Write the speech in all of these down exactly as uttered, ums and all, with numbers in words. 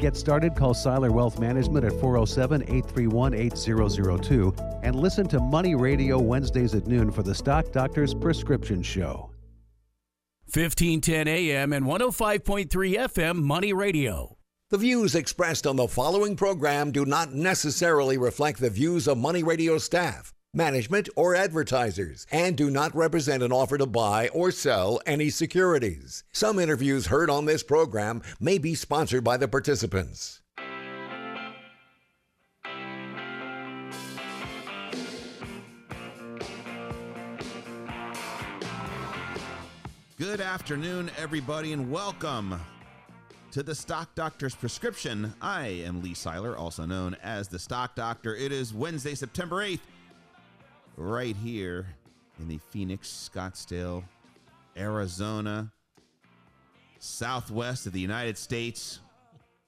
Get started, call Seiler Wealth Management at four oh seven, eight three one, eight zero zero two and listen to Money Radio Wednesdays at noon for the Stock Doctor's Prescription Show. fifteen ten A M and one oh five point three F M Money Radio. The views expressed on the following program do not necessarily reflect the views of Money Radio staff, management, or advertisers, and do not represent an offer to buy or sell any securities. Some interviews heard on this program may be sponsored by the participants. Good afternoon, everybody, and welcome to the Stock Doctor's Prescription. I am Lee Seiler, also known as the Stock Doctor. It is Wednesday, September eighth. Right here in the Phoenix, Scottsdale, Arizona, southwest of the United States.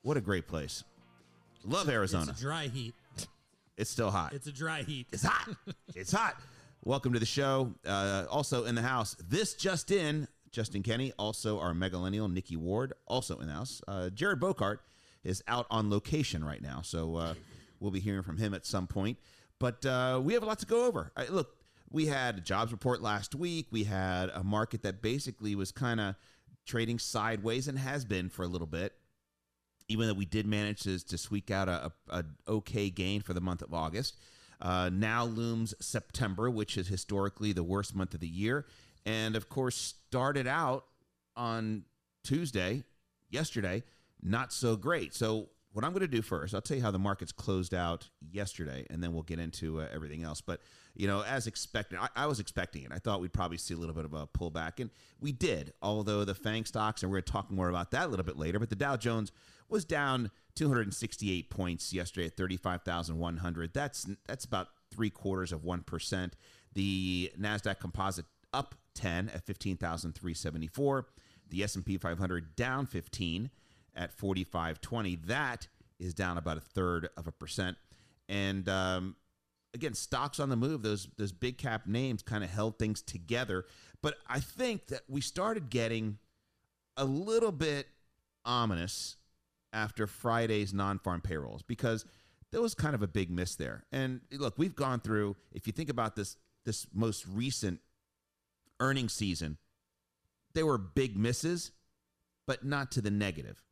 What a great place. Love Arizona. It's a dry heat. It's still hot. It's a dry heat. It's hot. It's hot. Welcome to the show. Uh, also in the house, this just in, Justin Kenny, also our megalennial, Nikki Ward, also in the house. Uh, Jared Bocart is out on location right now, so uh, we'll be hearing from him at some point. But uh, we have a lot to go over. Right, look, we had a jobs report last week. We had a market that basically was kind of trading sideways and has been for a little bit, even though we did manage to, to squeak out a, a, a okay gain for the month of August. Uh, now looms September, which is historically the worst month of the year. And, of course, started out on Tuesday, yesterday, not so great. So what I'm going to do first, I'll tell you how the markets closed out yesterday, and then we'll get into uh, everything else. But, you know, as expected, I, I was expecting it. I thought we'd probably see a little bit of a pullback, and we did, although the FANG stocks, and we're going to talk more about that a little bit later, but the Dow Jones was down two hundred sixty-eight points yesterday at thirty-five thousand one hundred. That's, that's about three-quarters of one percent. The NASDAQ Composite up ten at fifteen thousand three hundred seventy-four. The S and P five hundred down fifteen. At forty-five twenty, that is down about a third of a percent. And um, again, stocks on the move, those those big cap names kind of held things together. But I think that we started getting a little bit ominous after Friday's non-farm payrolls because there was kind of a big miss there. And look, we've gone through, if you think about this, this most recent earnings season, there were big misses, but not to the negative.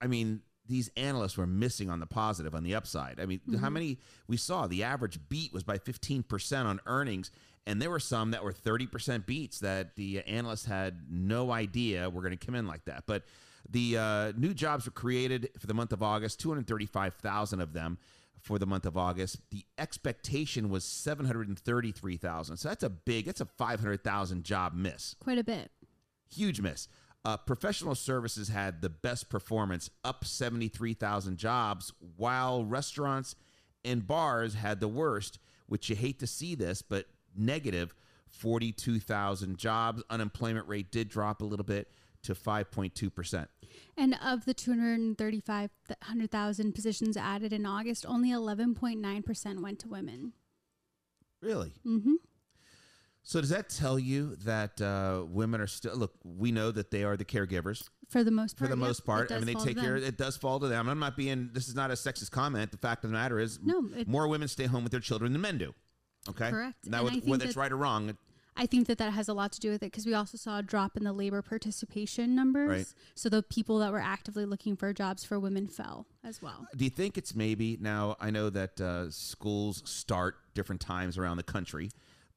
I mean, these analysts were missing on the positive, on the upside. I mean, mm-hmm. how many we saw? The average beat was by fifteen percent on earnings, and there were some that were thirty percent beats that the analysts had no idea were going to come in like that. But the uh, new jobs were created for the month of August, two hundred thirty-five thousand of them for the month of August. The expectation was seven hundred thirty-three thousand. So that's a big, that's a five hundred thousand job miss. Quite a bit. Huge miss. Uh, professional services had the best performance, up seventy-three thousand jobs, while restaurants and bars had the worst, which you hate to see this, but negative forty-two thousand jobs. Unemployment rate did drop a little bit to five point two percent. And of the two hundred thirty-five thousand positions added in August, only eleven point nine percent went to women. Really? Mm-hmm. So does that tell you that uh, women are still, look, we know that they are the caregivers. For the most part. For the yep. most part. I mean, they take care, it does fall to them. I'm not being, this is not a sexist comment. The fact of the matter is no, it, more women stay home with their children than men do. Okay? Correct. Now, with, whether that, it's right or wrong. It, I think that that has a lot to do with it because we also saw a drop in the labor participation numbers. Right. So the people that were actively looking for jobs for women fell as well. Do you think it's maybe, now I know that uh, schools start different times around the country.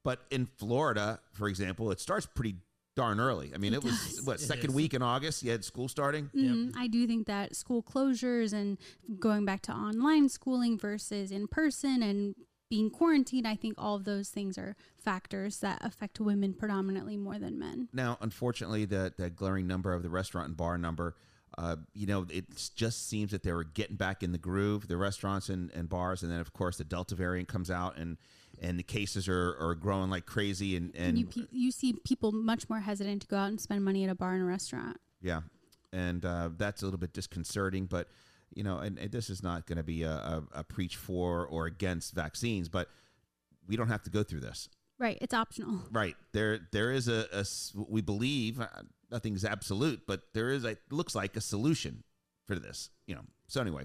But in Florida, for example, it starts pretty darn early. I mean, it, it was, what, it second is. week in August, you had school starting? Mm-hmm. Yep. I do think that school closures and going back to online schooling versus in person and being quarantined, I think all of those things are factors that affect women predominantly more than men. Now, unfortunately, the, the glaring number of the restaurant and bar number, uh, you know, it just seems that they were getting back in the groove, the restaurants and, and bars, and then, of course, the Delta variant comes out and And the cases are, are growing like crazy. And, and, and you, pe- you see people much more hesitant to go out and spend money at a bar and a restaurant. Yeah. And uh, that's a little bit disconcerting. But, you know, and, and this is not going to be a, a, a preach for or against vaccines, but we don't have to go through this. Right. It's optional. Right. There, There is a, a we believe, uh, nothing's absolute, but there is, it looks like a solution for this, you know. So anyway,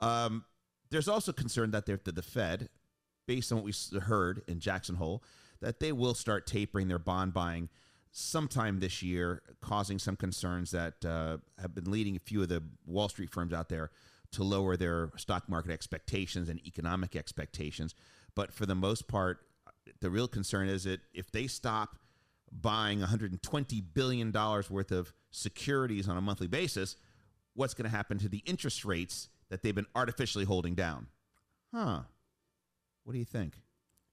um, there's also concern that the, the Fed, based on what we heard in Jackson Hole, that they will start tapering their bond buying sometime this year, causing some concerns that uh, have been leading a few of the Wall Street firms out there to lower their stock market expectations and economic expectations. But for the most part, the real concern is that if they stop buying one hundred twenty billion dollars worth of securities on a monthly basis, what's going to happen to the interest rates that they've been artificially holding down? Huh. What do you think?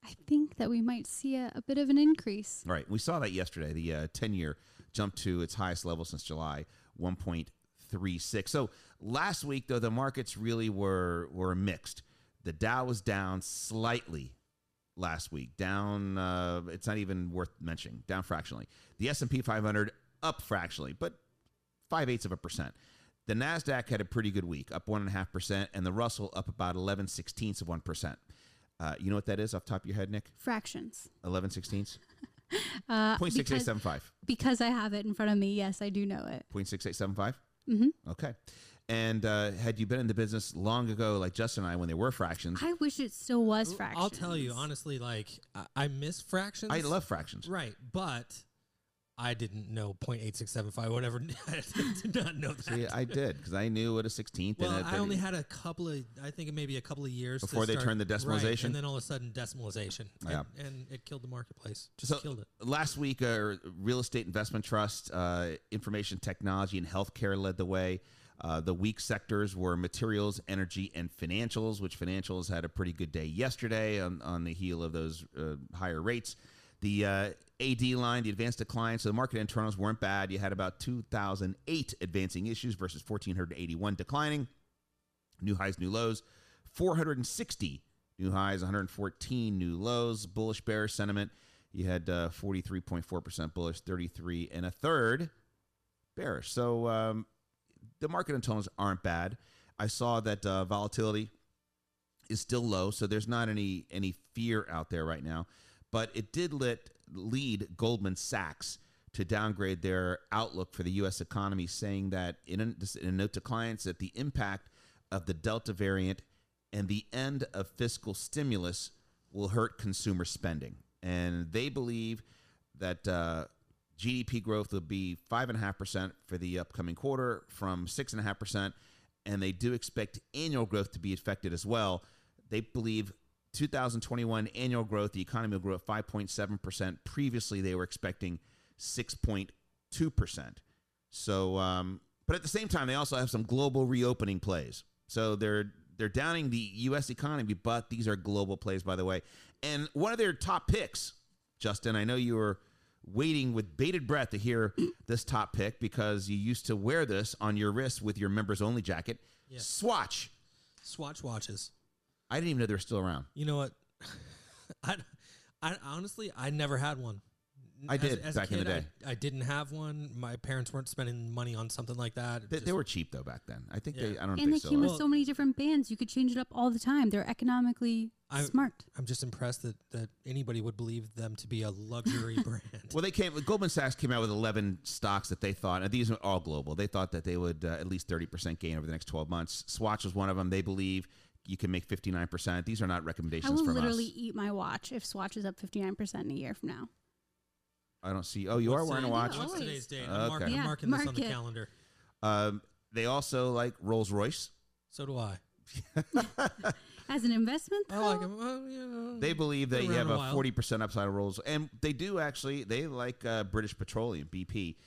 I think that we might see a, a bit of an increase. Right. We saw that yesterday. The uh, ten-year jumped to its highest level since July, one point three six. So last week, though, the markets really were, were mixed. The Dow was down slightly last week. Down, uh, it's not even worth mentioning, down fractionally. The S and P five hundred up fractionally, but five-eighths of a percent. The NASDAQ had a pretty good week, up one point five percent, and the Russell up about eleven sixteenths of one percent. Uh, you know what that is off the top of your head, Nick? Fractions. eleven sixteenths? uh, zero point six eight seven five. Because, because I have it in front of me, yes, I do know it. zero point six eight seven five? Mm-hmm. Okay. And uh, had you been in the business long ago, like Justin and I, when they were fractions. I wish it still was fractions. I'll tell you, honestly, like, I miss fractions. I love fractions. Right, but... I didn't know zero point eight six seven five, whatever. I did not know that. See, I did, because I knew what a sixteenth. Well, and I only had a couple of, I think maybe a couple of years. Before to they start, turned the decimalization? Right, and then all of a sudden, decimalization. Yeah. And, and it killed the marketplace. Just so killed it. Last week, uh, real estate investment trust, uh, information technology, and healthcare led the way. Uh, the weak sectors were materials, energy, and financials, which financials had a pretty good day yesterday on, on the heel of those uh, higher rates. The uh, A D line, the advanced decline, so the market internals weren't bad. You had about two thousand eight advancing issues versus one thousand four hundred eighty-one declining. New highs, new lows, four hundred sixty new highs, one hundred fourteen new lows. Bullish bearish sentiment. You had forty-three point four percent uh, bullish, thirty-three and a third bearish. So um, the market internals aren't bad. I saw that uh, volatility is still low, so there's not any any fear out there right now. But it did let lead Goldman Sachs to downgrade their outlook for the U S economy, saying that in a, in a note to clients that the impact of the Delta variant and the end of fiscal stimulus will hurt consumer spending. And they believe that uh, G D P growth will be five point five percent for the upcoming quarter from six point five percent, and they do expect annual growth to be affected as well. They believe two thousand twenty-one annual growth, the economy will grow at five point seven percent. Previously, they were expecting six point two percent. So, um, but at the same time, they also have some global reopening plays. So they're they're downing the U S economy, but these are global plays, by the way. And one of their top picks, Justin, I know you were waiting with bated breath to hear this top pick because you used to wear this on your wrist with your members only jacket. Yeah. Swatch. Swatch watches. I didn't even know they were still around. You know what? I, I honestly, I never had one. I as, did as back a kid, in the day. I, I didn't have one. My parents weren't spending money on something like that. They, they were cheap though back then. I think yeah. they. I don't. And know if they, they still came are. With so many different bands. You could change it up all the time. They're economically I, smart. I'm just impressed that that anybody would believe them to be a luxury brand. Well, they came. Goldman Sachs came out with eleven stocks that they thought, and these are all global. They thought that they would uh, at least thirty percent gain over the next twelve months. Swatch was one of them. They believe. You can make fifty-nine percent. These are not recommendations from us. I will literally us. eat my watch if Swatch is up fifty-nine percent in a year from now. I don't see. Oh, you What's are wearing a watch? What's always. Today's date? Uh, okay. I'm yeah, marking mark this on the it. calendar. Um, they also like Rolls Royce. So do I. As an investment, though? I like them. Well, yeah, they believe that you have a forty percent upside of Rolls. And they do actually. They like uh, British Petroleum, B P.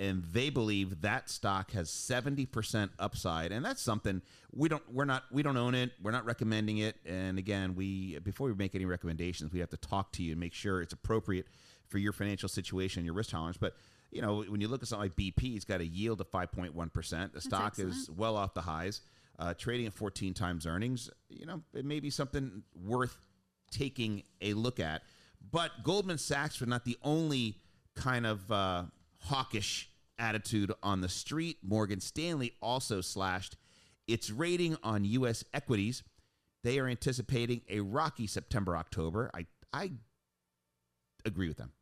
And they believe that stock has seventy percent upside, and that's something we don't. We're not. We don't own it. We're not recommending it. And again, we before we make any recommendations, we have to talk to you and make sure it's appropriate for your financial situation, your risk tolerance. But you know, when you look at something like B P, it's got a yield of five point one percent. The that's stock excellent. Is well off the highs, uh, trading at fourteen times earnings. You know, it may be something worth taking a look at. But Goldman Sachs was not the only kind of. Uh, hawkish attitude on the street. Morgan Stanley also slashed its rating on U S equities. They are anticipating a rocky September, October. I I agree with them.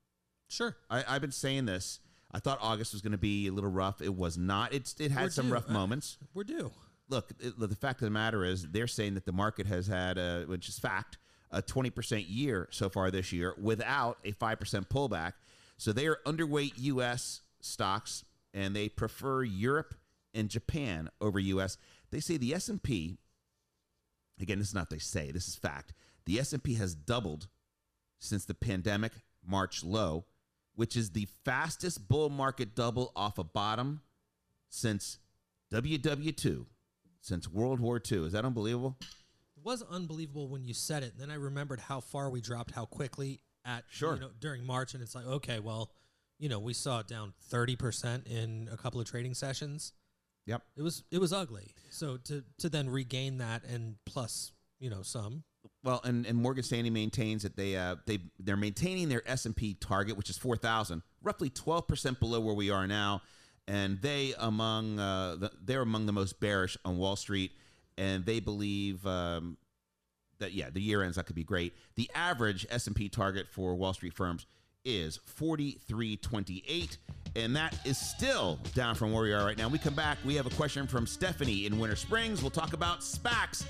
Sure. I, I've been saying this. I thought August was going to be a little rough. It was not. It's It had We're some due. rough moments. We're due. Look, it, the fact of the matter is they're saying that the market has had, a, which is fact, a twenty percent year so far this year without a five percent pullback. So they are underweight U S stocks, and they prefer Europe and Japan over U S. They say the S and P, again, this is not they say, this is fact, the S and P has doubled since the pandemic March low, which is the fastest bull market double off a bottom since W W two, since World War Two. Is that unbelievable? It was unbelievable when you said it. Then I remembered how far we dropped, how quickly at sure. you know, during March, and it's like, okay, well, you know, we saw it down thirty percent in a couple of trading sessions. Yep. It was it was ugly. So to to then regain that and plus, you know, some. Well, and, and Morgan Stanley maintains that they uh they they're maintaining their S and P target, which is four thousand, roughly twelve percent below where we are now, and they among uh the, they're among the most bearish on Wall Street, and they believe um that yeah, the year ends that could be great. The average S and P target for Wall Street firms is forty-three twenty-eight, and that is still down from where we are right now. When we come back, we have a question from Stephanie in Winter Springs. We'll talk about SPACs.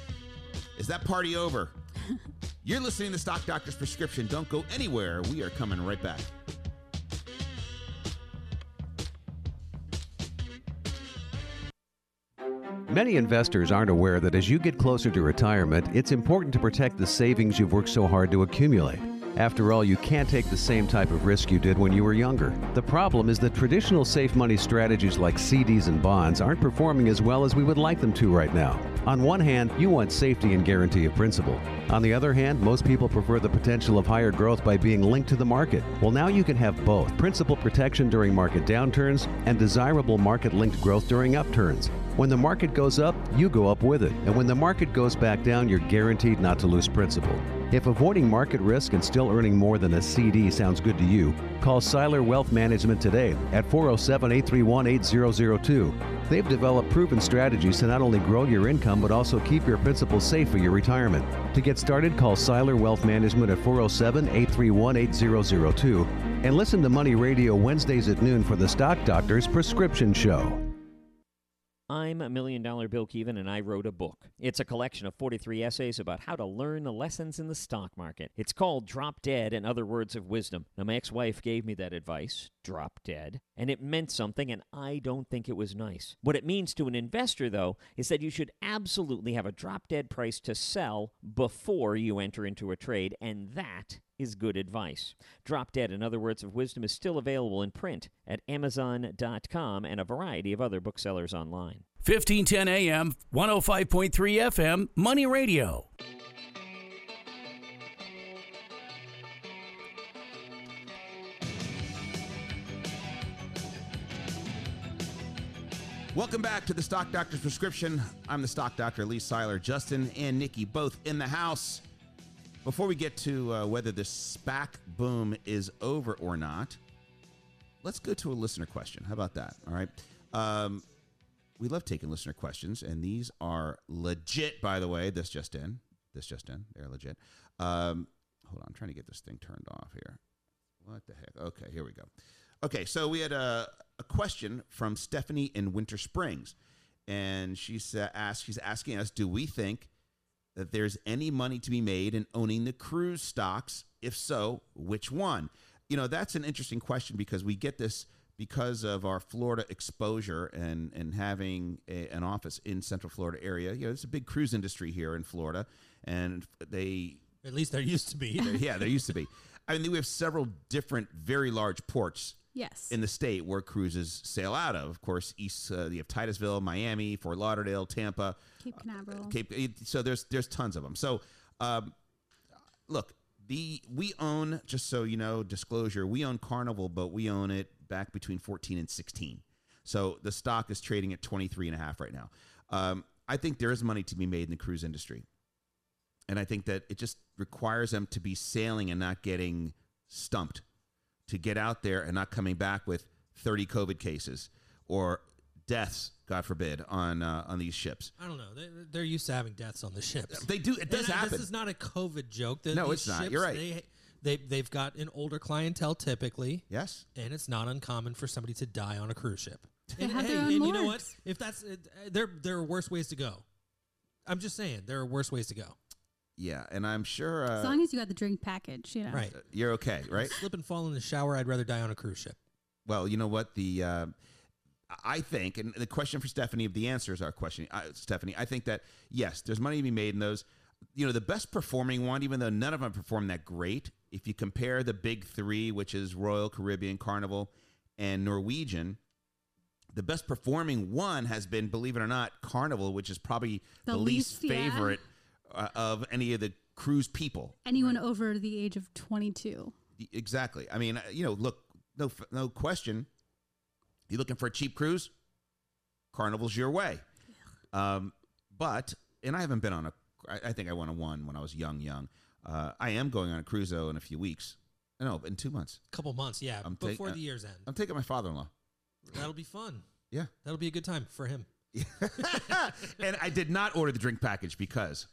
Is that party over? You're listening to Stock Doctor's Prescription. Don't go anywhere. We are coming right back. Many investors aren't aware that as you get closer to retirement, it's important to protect the savings you've worked so hard to accumulate. After all, you can't take the same type of risk you did when you were younger. The problem is that traditional safe money strategies like C Ds and bonds aren't performing as well as we would like them to right now. On one hand, you want safety and guarantee of principal. On the other hand, most people prefer the potential of higher growth by being linked to the market. Well, now you can have both principal protection during market downturns and desirable market-linked growth during upturns. When the market goes up, you go up with it. And when the market goes back down, you're guaranteed not to lose principal. If avoiding market risk and still earning more than a C D sounds good to you, call Seiler Wealth Management today at four oh seven, eight three one, eight thousand two. They've developed proven strategies to not only grow your income, but also keep your principal safe for your retirement. To get started, call Seiler Wealth Management at four oh seven, eight three one, eight thousand two and listen to Money Radio Wednesdays at noon for the Stock Doctor's Prescription Show. I'm a Million Dollar Bill Keevan, and I wrote a book. It's a collection of forty-three essays about how to learn the lessons in the stock market. It's called Drop Dead and Other Words of Wisdom. Now, my ex-wife gave me that advice, drop dead, and it meant something, and I don't think it was nice. What it means to an investor, though, is that you should absolutely have a drop-dead price to sell before you enter into a trade, and that is good advice. Drop Dead and Other Words of Wisdom is still available in print at amazon dot com and a variety of other booksellers online. fifteen ten A M, one oh five point three F M, Money Radio. Welcome back to the Stock Doctor's Prescription. I'm the Stock Doctor, Lee Seiler. Justin and Nikki both in the house. Before we get to uh, whether the SPAC boom is over or not, let's go to a listener question. How about that? All right. Um, we love taking listener questions, and these are legit, by the way. This just in. This just in. They're legit. Um, hold on. I'm trying to get this thing turned off here. What the heck? Okay, here we go. Okay, so we had a, a question from Stephanie in Winter Springs, and she's, uh, asked, she's asking us, do we think that there's any money to be made in owning the cruise stocks? If so, which one? You know, that's an interesting question because we get this because of our Florida exposure and, and having a, an office in Central Florida area. You know, there's a big cruise industry here in Florida, and they... At least there used to be. Yeah, there used to be. I mean, we have several different very large ports yes. in the state where cruises sail out of. Of course, east uh, you have Titusville, Miami, Fort Lauderdale, Tampa, Cape Canaveral. Uh, Cape, so there's there's tons of them. So, um, look, the we own, just so you know, disclosure, we own Carnival, but we own it back between fourteen and sixteen. So the stock is trading at twenty-three and a half right now. Um, I think there is money to be made in the cruise industry. And I think that it just requires them to be sailing and not getting stumped, to get out there and not coming back with thirty COVID cases or deaths, God forbid, on uh, on these ships. I don't know. They, they're used to having deaths on the ships. They do. It does and happen. This is not a COVID joke. The, no, it's not. Ships, you're right. They, They, they've got an older clientele typically. Yes. And it's not uncommon for somebody to die on a cruise ship. And, hey, and you know what? If that's uh, there, there are worse ways to go. I'm just saying there are worse ways to go. Yeah, and I'm sure... Uh, as long as you got the drink package, you know. Right. You're okay, right? Slip and fall in the shower, I'd rather die on a cruise ship. Well, you know what? The uh, I think, and the question for Stephanie, if the answer is our question, uh, Stephanie, I think that, yes, there's money to be made in those. You know, the best performing one, even though none of them perform that great, if you compare the big three, which is Royal Caribbean, Carnival, and Norwegian... The best performing one has been, believe it or not, Carnival, which is probably the, the least, least favorite yeah. of any of the cruise people. Anyone right? over the age of twenty-two. Exactly. I mean, you know, look, no, no question. You looking for a cheap cruise? Carnival's your way. Yeah. Um, but, and I haven't been on a, I think I went on one when I was young, young. Uh, I am going on a cruise, though, in a few weeks. No, in two months. A couple months, yeah, I'm before the year's end. I'm taking my father-in-law. That'll be fun. Yeah. That'll be a good time for him. And I did not order the drink package because,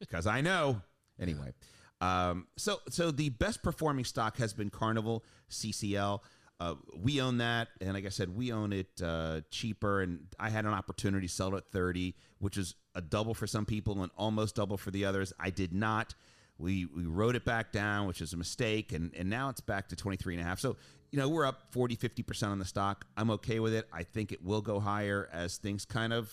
because I know. Anyway, um, so so the best performing stock has been Carnival, C C L. Uh, we own that. And like I said, we own it uh, cheaper. And I had an opportunity to sell it at thirty, which is a double for some people and almost double for the others. I did not. We we wrote it back down, which is a mistake, and, and now it's back to twenty-three and a half. So, you know, we're up forty, fifty percent on the stock. I'm okay with it. I think it will go higher as things kind of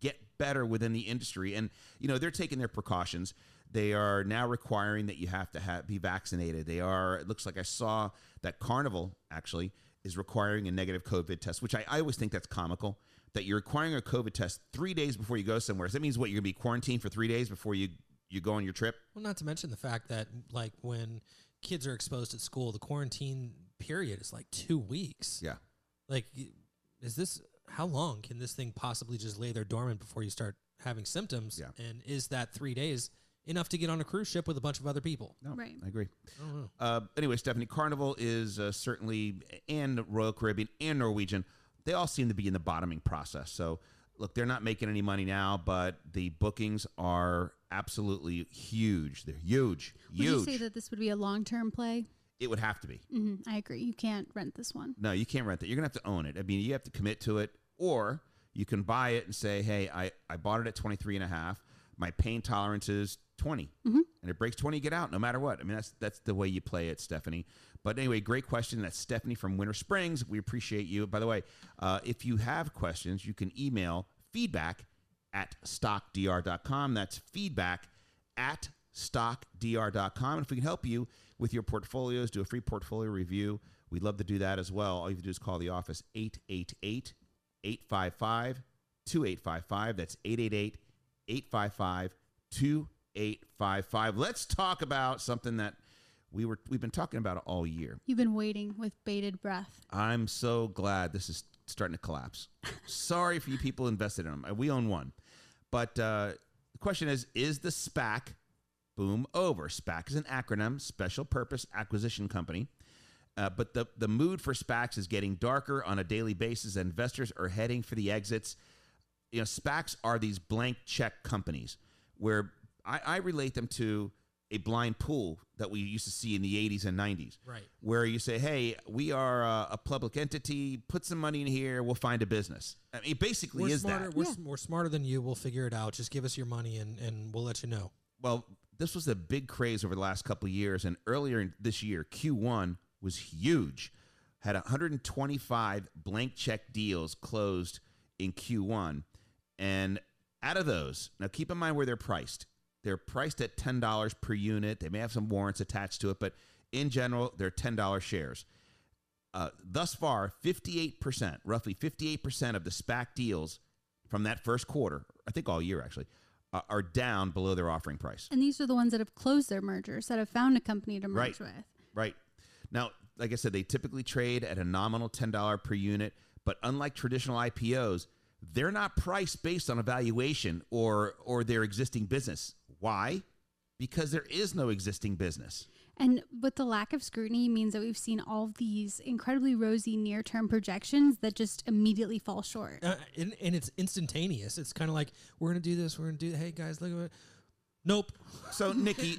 get better within the industry. And, you know, they're taking their precautions. They are now requiring that you have to have, be vaccinated. They are, it looks like I saw that Carnival actually is requiring a negative COVID test, which I, I always think that's comical, that you're requiring a COVID test three days before you go somewhere. So that means what, you're going to be quarantined for three days before you You go on your trip? Well, not to mention the fact that, like, when kids are exposed at school, the quarantine period is like two weeks. Yeah. Like, is this, how long can this thing possibly just lay there dormant before you start having symptoms? Yeah. And is that three days enough to get on a cruise ship with a bunch of other people? No, right. I agree. I don't know. Uh, anyway, Stephanie, Carnival is uh, certainly, and Royal Caribbean and Norwegian, they all seem to be in the bottoming process. So, look, they're not making any money now, but the bookings are absolutely huge. They're huge, huge. Would you say that this would be a long-term play? It would have to be. Mm-hmm. I agree. You can't rent this one. No, you can't rent it. You're going to have to own it. I mean, you have to commit to it, or you can buy it and say, hey, I, I bought it at twenty-three and a half. My pain tolerance is twenty. Mm-hmm. And it breaks twenty, get out no matter what. I mean, that's that's the way you play it, Stephanie. But anyway, great question. That's Stephanie from Winter Springs. We appreciate you. By the way, uh, if you have questions, you can email feedback at stock d r dot com. That's feedback at stock d r dot com. And if we can help you with your portfolios, do a free portfolio review. We'd love to do that as well. All you have to do is call the office eight eight eight, eight five five, two eight five five. That's eight eight eight, eight five five, two eight five five. eight five five. Let's talk about something that we were we've been talking about all year. You've been waiting with bated breath. I'm so glad this is starting to collapse. Sorry for you people invested in them. We own one, but uh, the question is: is the SPAC boom over? SPAC is an acronym, Special Purpose Acquisition Company. Uh, but the the mood for SPACs is getting darker on a daily basis. Investors are heading for the exits. You know, SPACs are these blank check companies where I relate them to a blind pool that we used to see in the eighties and nineties, right? Where you say, hey, we are a, a public entity, put some money in here, we'll find a business. I mean, it basically we're is smarter, that. We're, yeah. we're smarter than you, we'll figure it out. Just give us your money and, and we'll let you know. Well, this was the big craze over the last couple of years, and earlier this year, Q one was huge. Had one hundred twenty-five blank check deals closed in Q one, and out of those, now keep in mind where they're priced. They're priced at ten dollars per unit. They may have some warrants attached to it, but in general, they're ten dollar shares. Uh, thus far, fifty-eight percent, roughly fifty-eight percent of the SPAC deals from that first quarter, I think all year actually, uh, are down below their offering price. And these are the ones that have closed their mergers, that have found a company to merge right. with. Right. Now, like I said, they typically trade at a nominal ten dollars per unit, but unlike traditional I P Os, they're not priced based on a valuation or or their existing business. Why? Because there is no existing business. And but the lack of scrutiny means that we've seen all these incredibly rosy near-term projections that just immediately fall short. Uh, and, and it's instantaneous. It's kind of like, we're going to do this, we're going to do, hey guys, look at it. Nope. So, Nikki,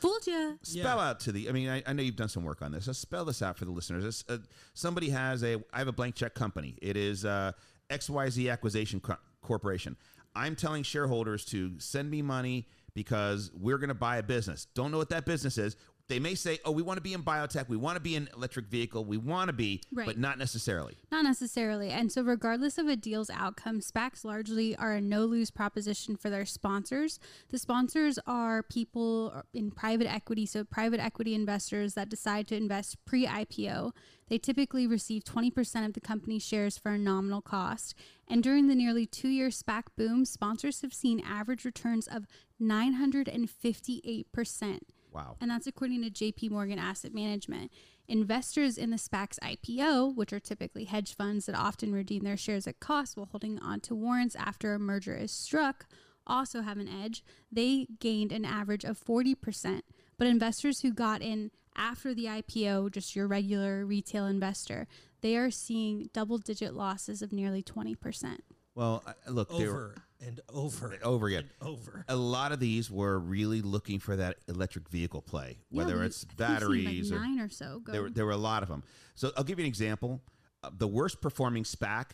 fooled you. Spell yeah. out to the. I mean, I, I know you've done some work on this. So spell this out for the listeners. Uh, somebody has a. I have a blank check company. It is uh, X Y Z Acquisition Co- Corporation. I'm telling shareholders to send me money because we're going to buy a business. Don't know what that business is. They may say, oh, we want to be in biotech. We want to be in electric vehicle. We want to be, right. but not necessarily. Not necessarily. And so regardless of a deal's outcome, SPACs largely are a no-lose proposition for their sponsors. The sponsors are people in private equity, so private equity investors that decide to invest pre-I P O. They typically receive twenty percent of the company's shares for a nominal cost. And during the nearly two-year SPAC boom, sponsors have seen average returns of nine hundred fifty-eight percent. Wow. And that's according to J P Morgan Asset Management. Investors in the SPAC's I P O, which are typically hedge funds that often redeem their shares at cost while holding on to warrants after a merger is struck, also have an edge. They gained an average of forty percent. But investors who got in after the I P O, just your regular retail investor, they are seeing double-digit losses of nearly twenty percent. Well, look, over were, and over and over again. And over. A lot of these were really looking for that electric vehicle play, whether yeah, we, it's batteries like or nine or so. Go. There were, there were a lot of them. So I'll give you an example. Uh, the worst performing SPAC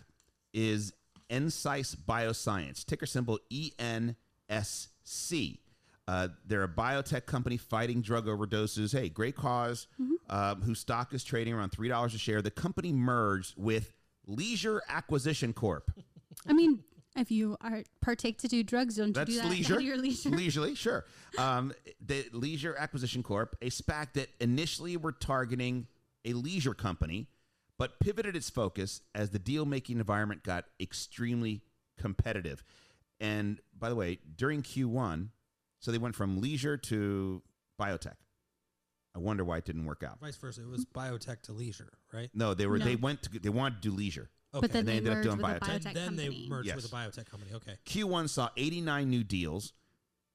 is Ensys Bioscience, ticker symbol E N S C. Uh, they're a biotech company fighting drug overdoses. Hey, great cause. Mm-hmm. Um, whose stock is trading around three dollars a share. The company merged with Leisure Acquisition Corp. I mean, if you are partake to do drugs, don't That's you do that leisure. Your leisure? Leisurely, sure. Um, the Leisure Acquisition Corp, a SPAC that initially were targeting a leisure company, but pivoted its focus as the deal-making environment got extremely competitive. And by the way, during Q one, so they went from leisure to biotech. I wonder why it didn't work out. Vice versa, it was biotech to leisure, right? No, they were. No. They went. To, they wanted to do leisure. Okay. But then they, they ended up doing biotech. biotech then they merged yes. with a biotech company. Okay. Q one saw eighty-nine new deals,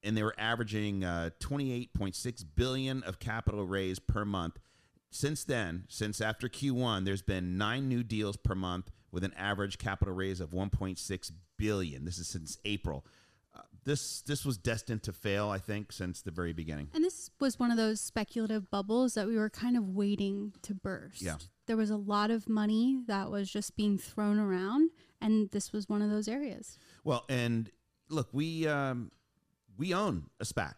and they were averaging uh, twenty-eight point six billion dollars of capital raised per month. Since then, since after Q one, there's been nine new deals per month with an average capital raise of one point six billion dollars. This is since April. Uh, this this was destined to fail, I think, since the very beginning. And this was one of those speculative bubbles that we were kind of waiting to burst. Yeah. There was a lot of money that was just being thrown around, and this was one of those areas. Well, and look, we um, we own a SPAC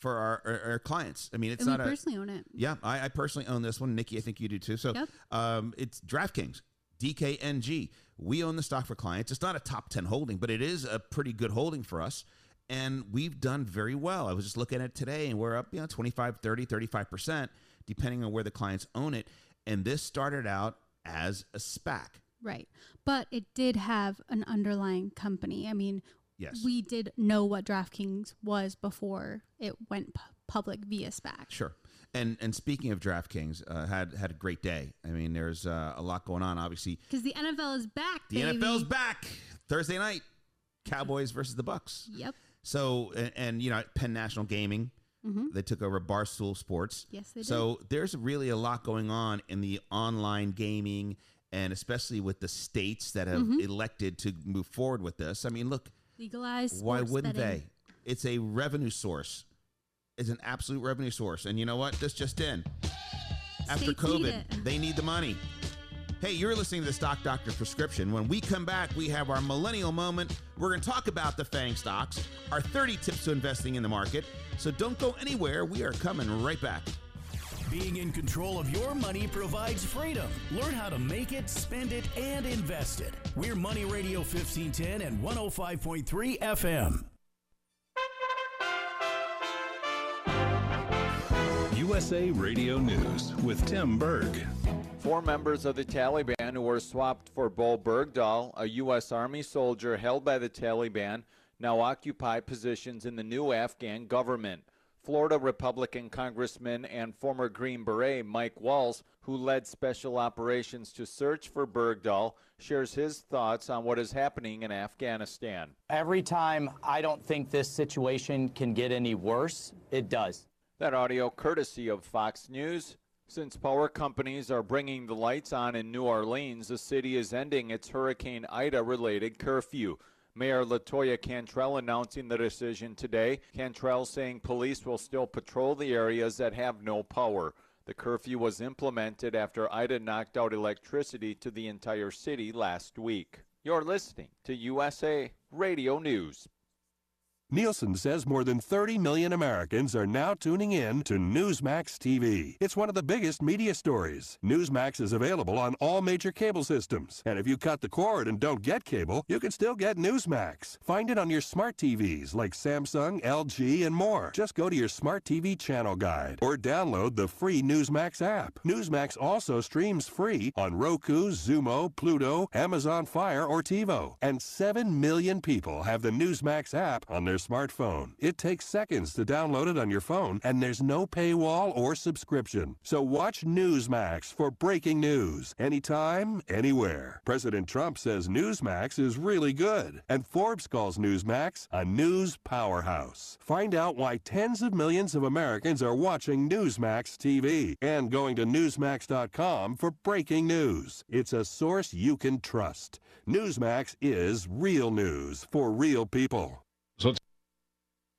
for our, our, our clients. I mean, it's and not. We personally a, own it. Yeah, I, I personally own this one. Nikki, I think you do too. So yep. um, it's DraftKings, D K N G. We own the stock for clients. It's not a top ten holding, but it is a pretty good holding for us, and we've done very well. I was just looking at it today, and we're up, you know, twenty-five, thirty, thirty-five percent, depending on where the clients own it. And this started out as a SPAC. Right. But it did have an underlying company. I mean, yes. we did know what DraftKings was before it went p- public via SPAC. Sure. And and speaking of DraftKings, uh, had had a great day. I mean, there's uh, a lot going on, obviously. Because the N F L is back, baby. The N F L's back. Thursday night, Cowboys versus the Bucks. Yep. So, and, and you know, Penn National Gaming. Mm-hmm. They took over Barstool Sports. Yes, they did. So there's really a lot going on in the online gaming, and especially with the states that have mm-hmm. elected to move forward with this. I mean, look, legalize. Why wouldn't betting. They? It's a revenue source. It's an absolute revenue source. And you know what? This just in. After states COVID, need they need the money. Hey, you're listening to the Stock Doctor's Prescription. When we come back, we have our millennial moment. We're going to talk about the FANG stocks, our thirty tips to investing in the market. So don't go anywhere. We are coming right back. Being in control of your money provides freedom. Learn how to make it, spend it, and invest it. We're Money Radio fifteen ten and one oh five point three F M. U S A Radio News with Tim Berg. Four members of the Taliban who were swapped for Bo Bergdahl, a U S. Army soldier held by the Taliban, now occupy positions in the new Afghan government. Florida Republican Congressman and former Green Beret Mike Walls, who led special operations to search for Bergdahl, shares his thoughts on what is happening in Afghanistan. Every time I don't think this situation can get any worse, it does. That audio courtesy of Fox News. Since power companies are bringing the lights on in New Orleans, the city is ending its Hurricane Ida-related curfew. Mayor LaToya Cantrell announcing the decision today. Cantrell saying police will still patrol the areas that have no power. The curfew was implemented after Ida knocked out electricity to the entire city last week. You're listening to U S A Radio News. Nielsen says more than thirty million Americans are now tuning in to Newsmax T V. It's one of the biggest media stories. Newsmax is available on all major cable systems. And if you cut the cord and don't get cable, you can still get Newsmax. Find it on your smart T Vs like Samsung, L G, and more. Just go to your smart T V channel guide or download the free Newsmax app. Newsmax also streams free on Roku, Zumo, Pluto, Amazon Fire, or TiVo. And seven million people have the Newsmax app on their smartphone. It takes seconds to download it on your phone, and there's no paywall or subscription. So watch Newsmax for breaking news, anytime, anywhere. President Trump says Newsmax is really good, and Forbes calls Newsmax a news powerhouse. Find out why tens of millions of Americans are watching Newsmax T V and going to Newsmax dot com for breaking news. It's a source you can trust. Newsmax is real news for real people.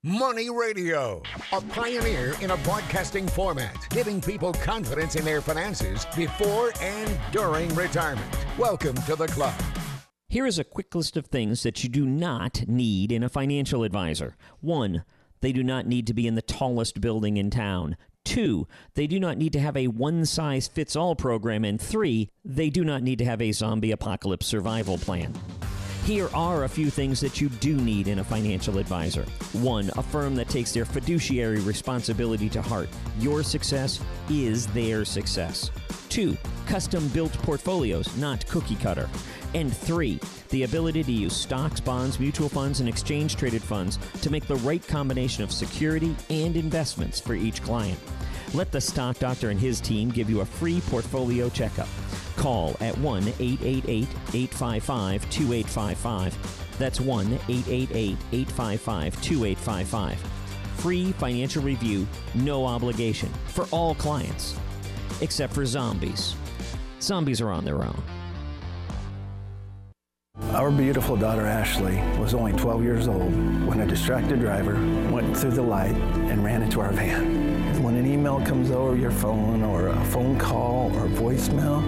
Money Radio, a pioneer in a broadcasting format, giving people confidence in their finances before and during retirement. Welcome to the club. Here is a quick list of things that you do not need in a financial advisor. One, they do not need to be in the tallest building in town. Two, they do not need to have a one-size-fits-all program. And three, they do not need to have a zombie apocalypse survival plan. Here are a few things that you do need in a financial advisor. One, a firm that takes their fiduciary responsibility to heart. Your success is their success. Two, custom-built portfolios, not cookie-cutter. And three, the ability to use stocks, bonds, mutual funds, and exchange-traded funds to make the right combination of security and investments for each client. Let the Stock Doctor and his team give you a free portfolio checkup. Call at one eight eight eight, eight five five, two eight five five. That's one eight eight eight, eight five five, two eight five five. Free financial review, no obligation, for all clients, except for zombies. Zombies are on their own. Our beautiful daughter Ashley was only twelve years old when a distracted driver went through the light and ran into our van. When an email comes over your phone or a phone call or voicemail,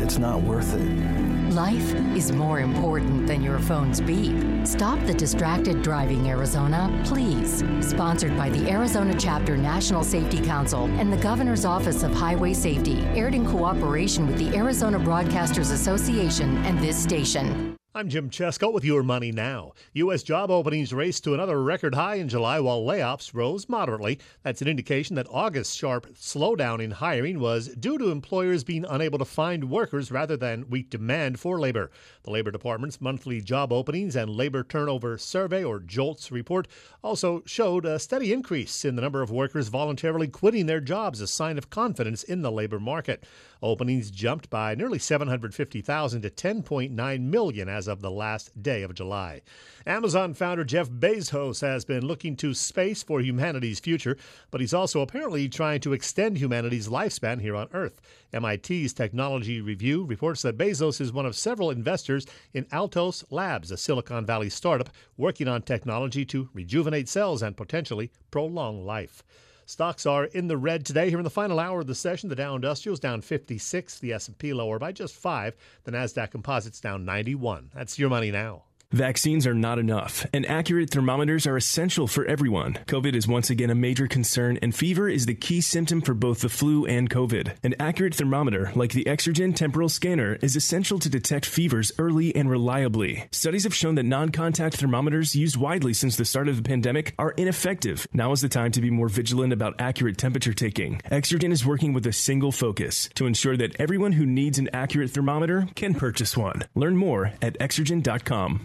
it's not worth it. Life is more important than your phone's beep. Stop the distracted driving, Arizona, please. Sponsored by the Arizona Chapter National Safety Council and the Governor's Office of Highway Safety. Aired in cooperation with the Arizona Broadcasters Association and this station. I'm Jim Chesko with Your Money Now. U S job openings raced to another record high in July while layoffs rose moderately. That's an indication that August's sharp slowdown in hiring was due to employers being unable to find workers rather than weak demand for labor. The Labor Department's monthly job openings and labor turnover survey, or JOLTS report, also showed a steady increase in the number of workers voluntarily quitting their jobs, a sign of confidence in the labor market. Openings jumped by nearly seven hundred fifty thousand to ten point nine million as of the last day of July. Amazon founder Jeff Bezos has been looking to space for humanity's future, but he's also apparently trying to extend humanity's lifespan here on Earth. M I T's Technology Review reports that Bezos is one of several investors in Altos Labs, a Silicon Valley startup working on technology to rejuvenate cells and potentially prolong life. Stocks are in the red today. Here in the final hour of the session, the Dow Industrials down fifty-six, the S and P lower by just five, the NASDAQ Composites down ninety-one. That's Your Money Now. Vaccines are not enough, and accurate thermometers are essential for everyone. COVID is once again a major concern, and fever is the key symptom for both the flu and COVID. An accurate thermometer, like the Exergen temporal scanner, is essential to detect fevers early and reliably. Studies have shown that non-contact thermometers used widely since the start of the pandemic are ineffective. Now is the time to be more vigilant about accurate temperature taking. Exergen is working with a single focus to ensure that everyone who needs an accurate thermometer can purchase one. Learn more at Exergen dot com.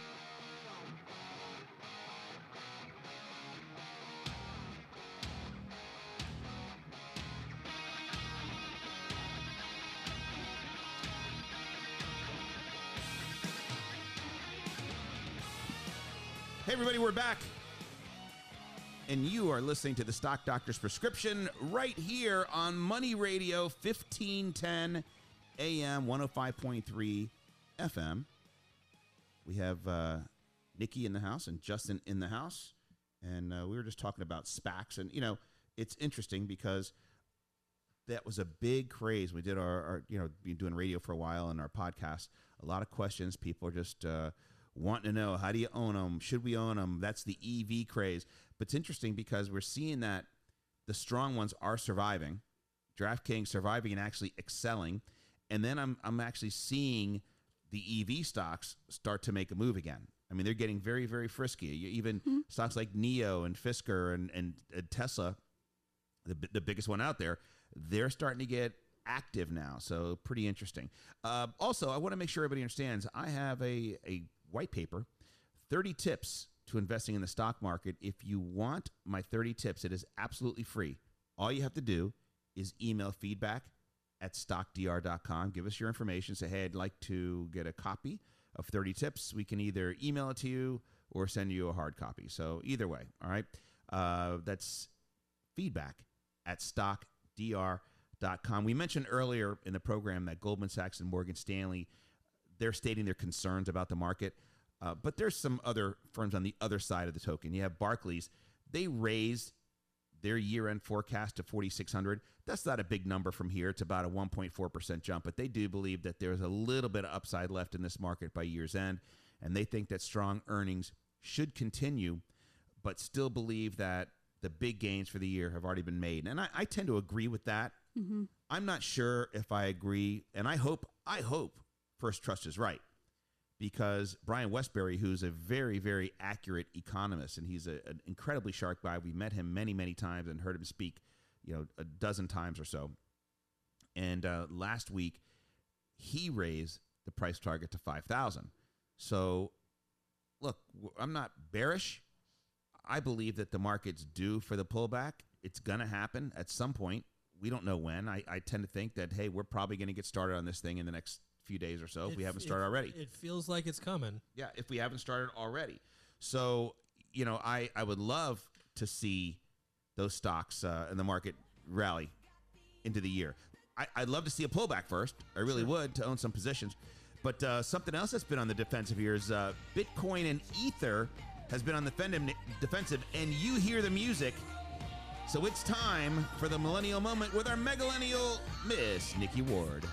Hey, everybody, we're back. And you are listening to the Stock Doctor's Prescription right here on Money Radio, fifteen ten A M, one oh five point three F M. We have uh, Nikki in the house and Justin in the house. And uh, we were just talking about SPACs. And, you know, it's interesting because that was a big craze. We did our, our you know, been doing radio for a while and our podcast. A lot of questions. People are just uh, wanting to know, how do you own them? Should we own them? That's the E V craze. But it's interesting because we're seeing that the strong ones are surviving. DraftKings surviving and actually excelling. And then I'm, I'm actually seeing the E V stocks start to make a move again. I mean, they're getting very, very frisky. You, even mm-hmm. stocks like NIO and Fisker and, and, and Tesla, the, the biggest one out there, they're starting to get active now. So pretty interesting. Uh, also, I want to make sure everybody understands, I have a, a white paper, thirty tips to investing in the stock market. If you want my thirty tips, it is absolutely free. All you have to do is email feedback at stock d r dot com. Give us your information. Say, hey, I'd like to get a copy of thirty tips. We can either email it to you or send you a hard copy. So either way, all right? Uh, that's feedback at stock d r dot com. We mentioned earlier in the program that Goldman Sachs and Morgan Stanley, they're stating their concerns about the market. Uh, but there's some other firms on the other side of the token. You have Barclays. They raised their year-end forecast to forty-six hundred. That's not a big number from here. It's about a one point four percent jump, but they do believe that there's a little bit of upside left in this market by year's end, and they think that strong earnings should continue, but still believe that the big gains for the year have already been made. And I, I tend to agree with that. Mm-hmm. I'm not sure if I agree, and I hope, I hope First Trust is right, because Brian Westbury, who's a very, very accurate economist, and he's a, an incredibly sharp guy. We met him many, many times and heard him speak, you know, a dozen times or so. And uh, last week, he raised the price target to five thousand. So, look, I'm not bearish. I believe that the market's due for the pullback. It's going to happen at some point. We don't know when. I, I tend to think that, hey, we're probably going to get started on this thing in the next few days or so if it, we haven't started it, already. It feels like it's coming. Yeah, if we haven't started already. So, you know, I, I would love to see those stocks uh, in the market rally into the year. I, I'd love to see a pullback first. I really sure. would to own some positions. But uh, something else that's been on the defensive here is uh, Bitcoin and Ether has been on the fend- defensive, and you hear the music. So it's time for the Millennial Moment with our Megalennial, Miss Nikki Ward.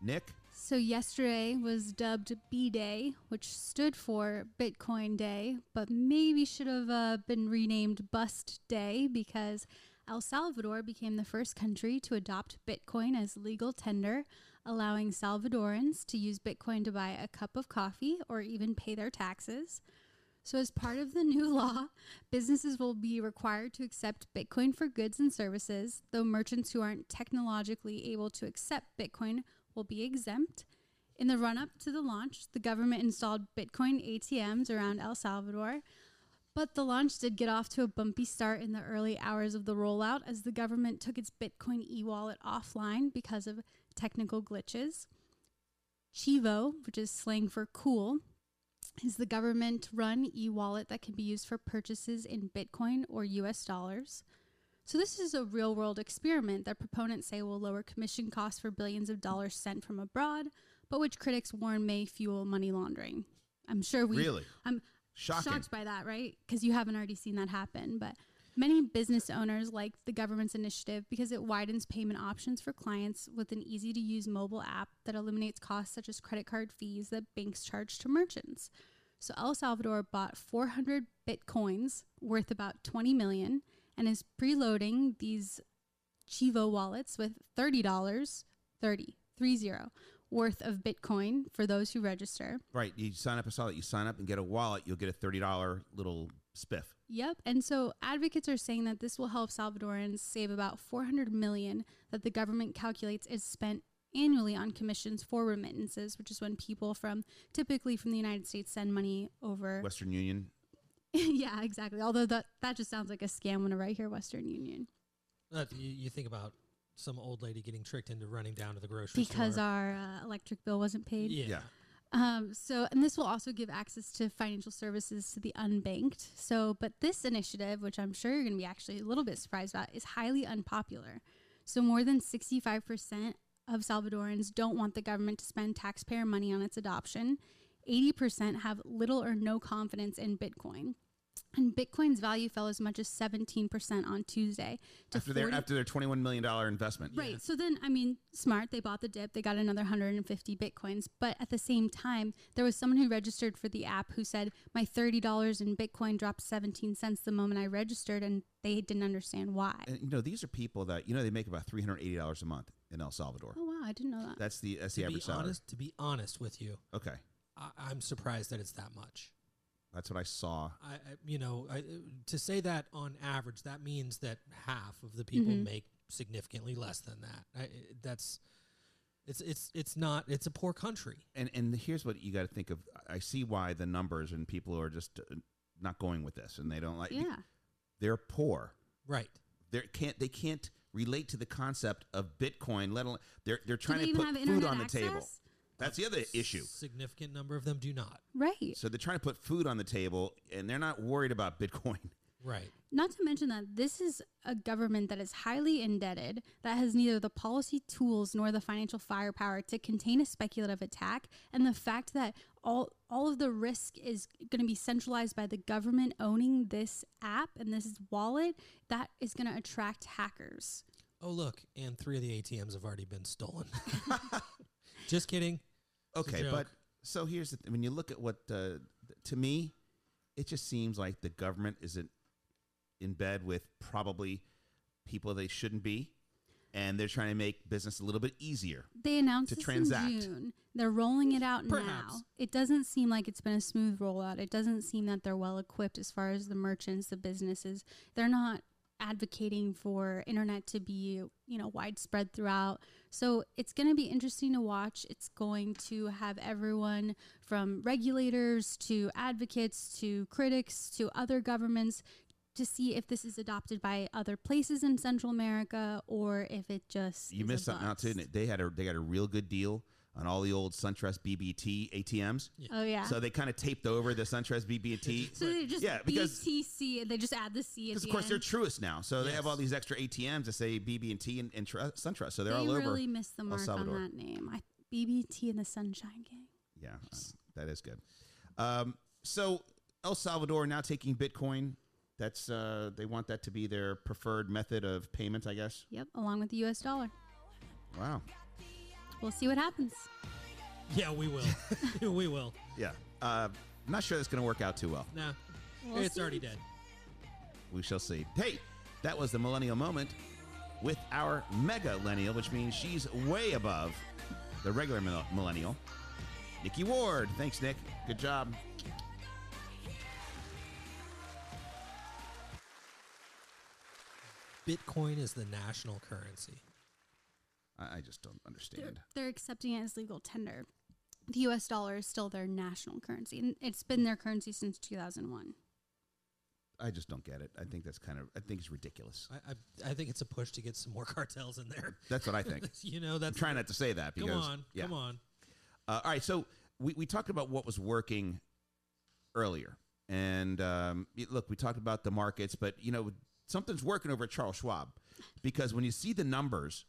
Nick? So yesterday was dubbed B-Day, which stood for Bitcoin Day, but maybe should have uh, been renamed Bust Day, because El Salvador became the first country to adopt Bitcoin as legal tender, allowing Salvadorans to use Bitcoin to buy a cup of coffee or even pay their taxes. So as part of the new law, businesses will be required to accept Bitcoin for goods and services, though merchants who aren't technologically able to accept Bitcoin will be exempt. In the run-up to the launch, the government installed Bitcoin A T Ms around El Salvador, but the launch did get off to a bumpy start in the early hours of the rollout as the government took its Bitcoin e-wallet offline because of technical glitches. Chivo, which is slang for cool, is the government-run e-wallet that can be used for purchases in Bitcoin or U S dollars. So this is a real-world experiment that proponents say will lower commission costs for billions of dollars sent from abroad, but which critics warn may fuel money laundering. I'm sure we... Really? I'm Shocking. shocked by that, right? Because you haven't already seen that happen. But many business owners like the government's initiative because it widens payment options for clients with an easy-to-use mobile app that eliminates costs such as credit card fees that banks charge to merchants. So El Salvador bought four hundred bitcoins worth about twenty million dollars and is preloading these Chivo wallets with thirty dollars, thirty, three zero, worth of Bitcoin for those who register. Right, you sign up, I saw that, you sign up and get a wallet, you'll get a thirty dollar little spiff. Yep, and so advocates are saying that this will help Salvadorans save about four hundred million dollars that the government calculates is spent annually on commissions for remittances, which is when people from, typically from the United States, send money over. Western Union. Yeah, exactly. Although that that just sounds like a scam whenever I hear Western Union. Uh, you, you think about some old lady getting tricked into running down to the grocery because store. Because our uh, electric bill wasn't paid? Yeah. yeah. Um, so, and this will also give access to financial services to the unbanked. So, but this initiative, which I'm sure you're going to be actually a little bit surprised about, is highly unpopular. So more than sixty-five percent of Salvadorans don't want the government to spend taxpayer money on its adoption. eighty percent have little or no confidence in Bitcoin. And Bitcoin's value fell as much as seventeen percent on Tuesday. To after, their, after their twenty-one million dollars investment. Right. Yeah. So then, I mean, smart. They bought the dip. They got another one hundred fifty Bitcoins. But at the same time, there was someone who registered for the app who said, my thirty dollars in Bitcoin dropped seventeen cents the moment I registered. And they didn't understand why. And, you know, these are people that, you know, they make about three hundred eighty dollars a month in El Salvador. Oh, wow. I didn't know that. That's the, that's the average salary. To be honest with you. Okay. I, I'm surprised that it's that much. That's what I saw. I, you know, I, to say that on average, that means that half of the people mm-hmm. make significantly less than that. I, that's, it's it's it's not. It's a poor country. And and here's what you got to think of. I see why the numbers and people are just not going with this, and they don't like. Yeah. They're poor. Right. They can't. They can't relate to the concept of Bitcoin. Let alone they're they're trying to put food on the table. That's the other issue. Significant number of them do not. Right. So they're trying to put food on the table, and they're not worried about Bitcoin. Right. Not to mention that this is a government that is highly indebted, that has neither the policy tools nor the financial firepower to contain a speculative attack, and the fact that all all of the risk is going to be centralized by the government owning this app and this wallet, that is going to attract hackers. Oh, look, and three of the A T Ms have already been stolen. Just kidding. Okay, but so here's the thing. When you look at what, uh, to me, it just seems like the government isn't in bed with probably people they shouldn't be, and they're trying to make business a little bit easier. They announced this in June. They're rolling it out now. It doesn't seem like it's been a smooth rollout. It doesn't seem that they're well equipped as far as the merchants, the businesses. They're not advocating for internet to be, you know, widespread throughout. So it's going to be interesting to watch. It's going to have everyone from regulators to advocates to critics to other governments to see if this is adopted by other places in Central America or if it just you missed something out too. They had a they got a real good deal on all the old SunTrust B B T A T Ms. Yeah. Oh, yeah. So they kind of taped over the SunTrust B B T. So they just yeah, because, B T C, and they just add the C at the end. Because, of course, they're Truist now. So yes. They have all these extra A T Ms that say B B T and, and SunTrust. So they're they all over. They really missed the mark on that name. I, B B T and the Sunshine Gang. Yeah, that is good. Um, so El Salvador now taking Bitcoin. That's uh, they want that to be their preferred method of payment, I guess. Yep, along with the U S dollar. Wow. We'll see what happens. Yeah, we will. we will. Yeah. Uh, I'm not sure that's going to work out too well. Nah. We'll it's see. Already dead. We shall see. Hey, that was the Millennial Moment with our Mega-lennial, which means she's way above the regular mill millennial, Nikki Ward. Thanks, Nick. Good job. Bitcoin is the national currency. I just don't understand. They're, they're accepting it as legal tender. The U S dollar is still their national currency, and it's been their currency since two thousand one. I just don't get it. I think that's kind of, I think it's ridiculous. I I, I think it's a push to get some more cartels in there. That's what I think. you know, that's I'm trying not to say that. Because, come on, yeah. come on. Uh, all right, so we, we talked about what was working earlier. And um, look, we talked about the markets, but, you know, something's working over at Charles Schwab. Because when you see the numbers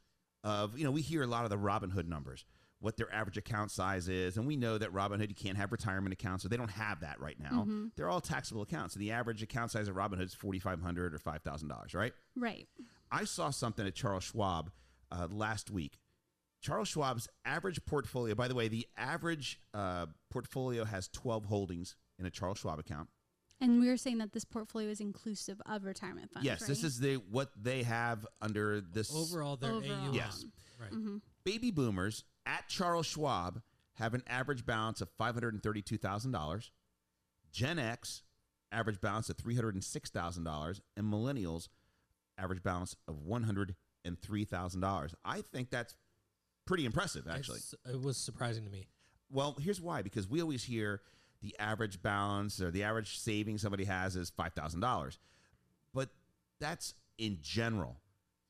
of, you know, we hear a lot of the Robinhood numbers, what their average account size is. And we know that Robinhood, you can't have retirement accounts, so they don't have that right now. Mm-hmm. They're all taxable accounts. And the average account size of Robinhood is forty-five hundred dollars or five thousand dollars, right? Right. I saw something at Charles Schwab uh, last week. Charles Schwab's average portfolio, by the way, the average uh, portfolio has twelve holdings in a Charles Schwab account. And we were saying that this portfolio is inclusive of retirement funds. Yes, right? This is the what they have under this overall their A U M. Yes, right. Mm-hmm. Baby boomers at Charles Schwab have an average balance of five hundred and thirty-two thousand dollars. Gen X average balance of three hundred and six thousand dollars, and millennials average balance of one hundred and three thousand dollars. I think that's pretty impressive, actually. It's, it was surprising to me. Well, here's why: because we always hear the average balance or the average savings somebody has is five thousand dollars. But that's in general.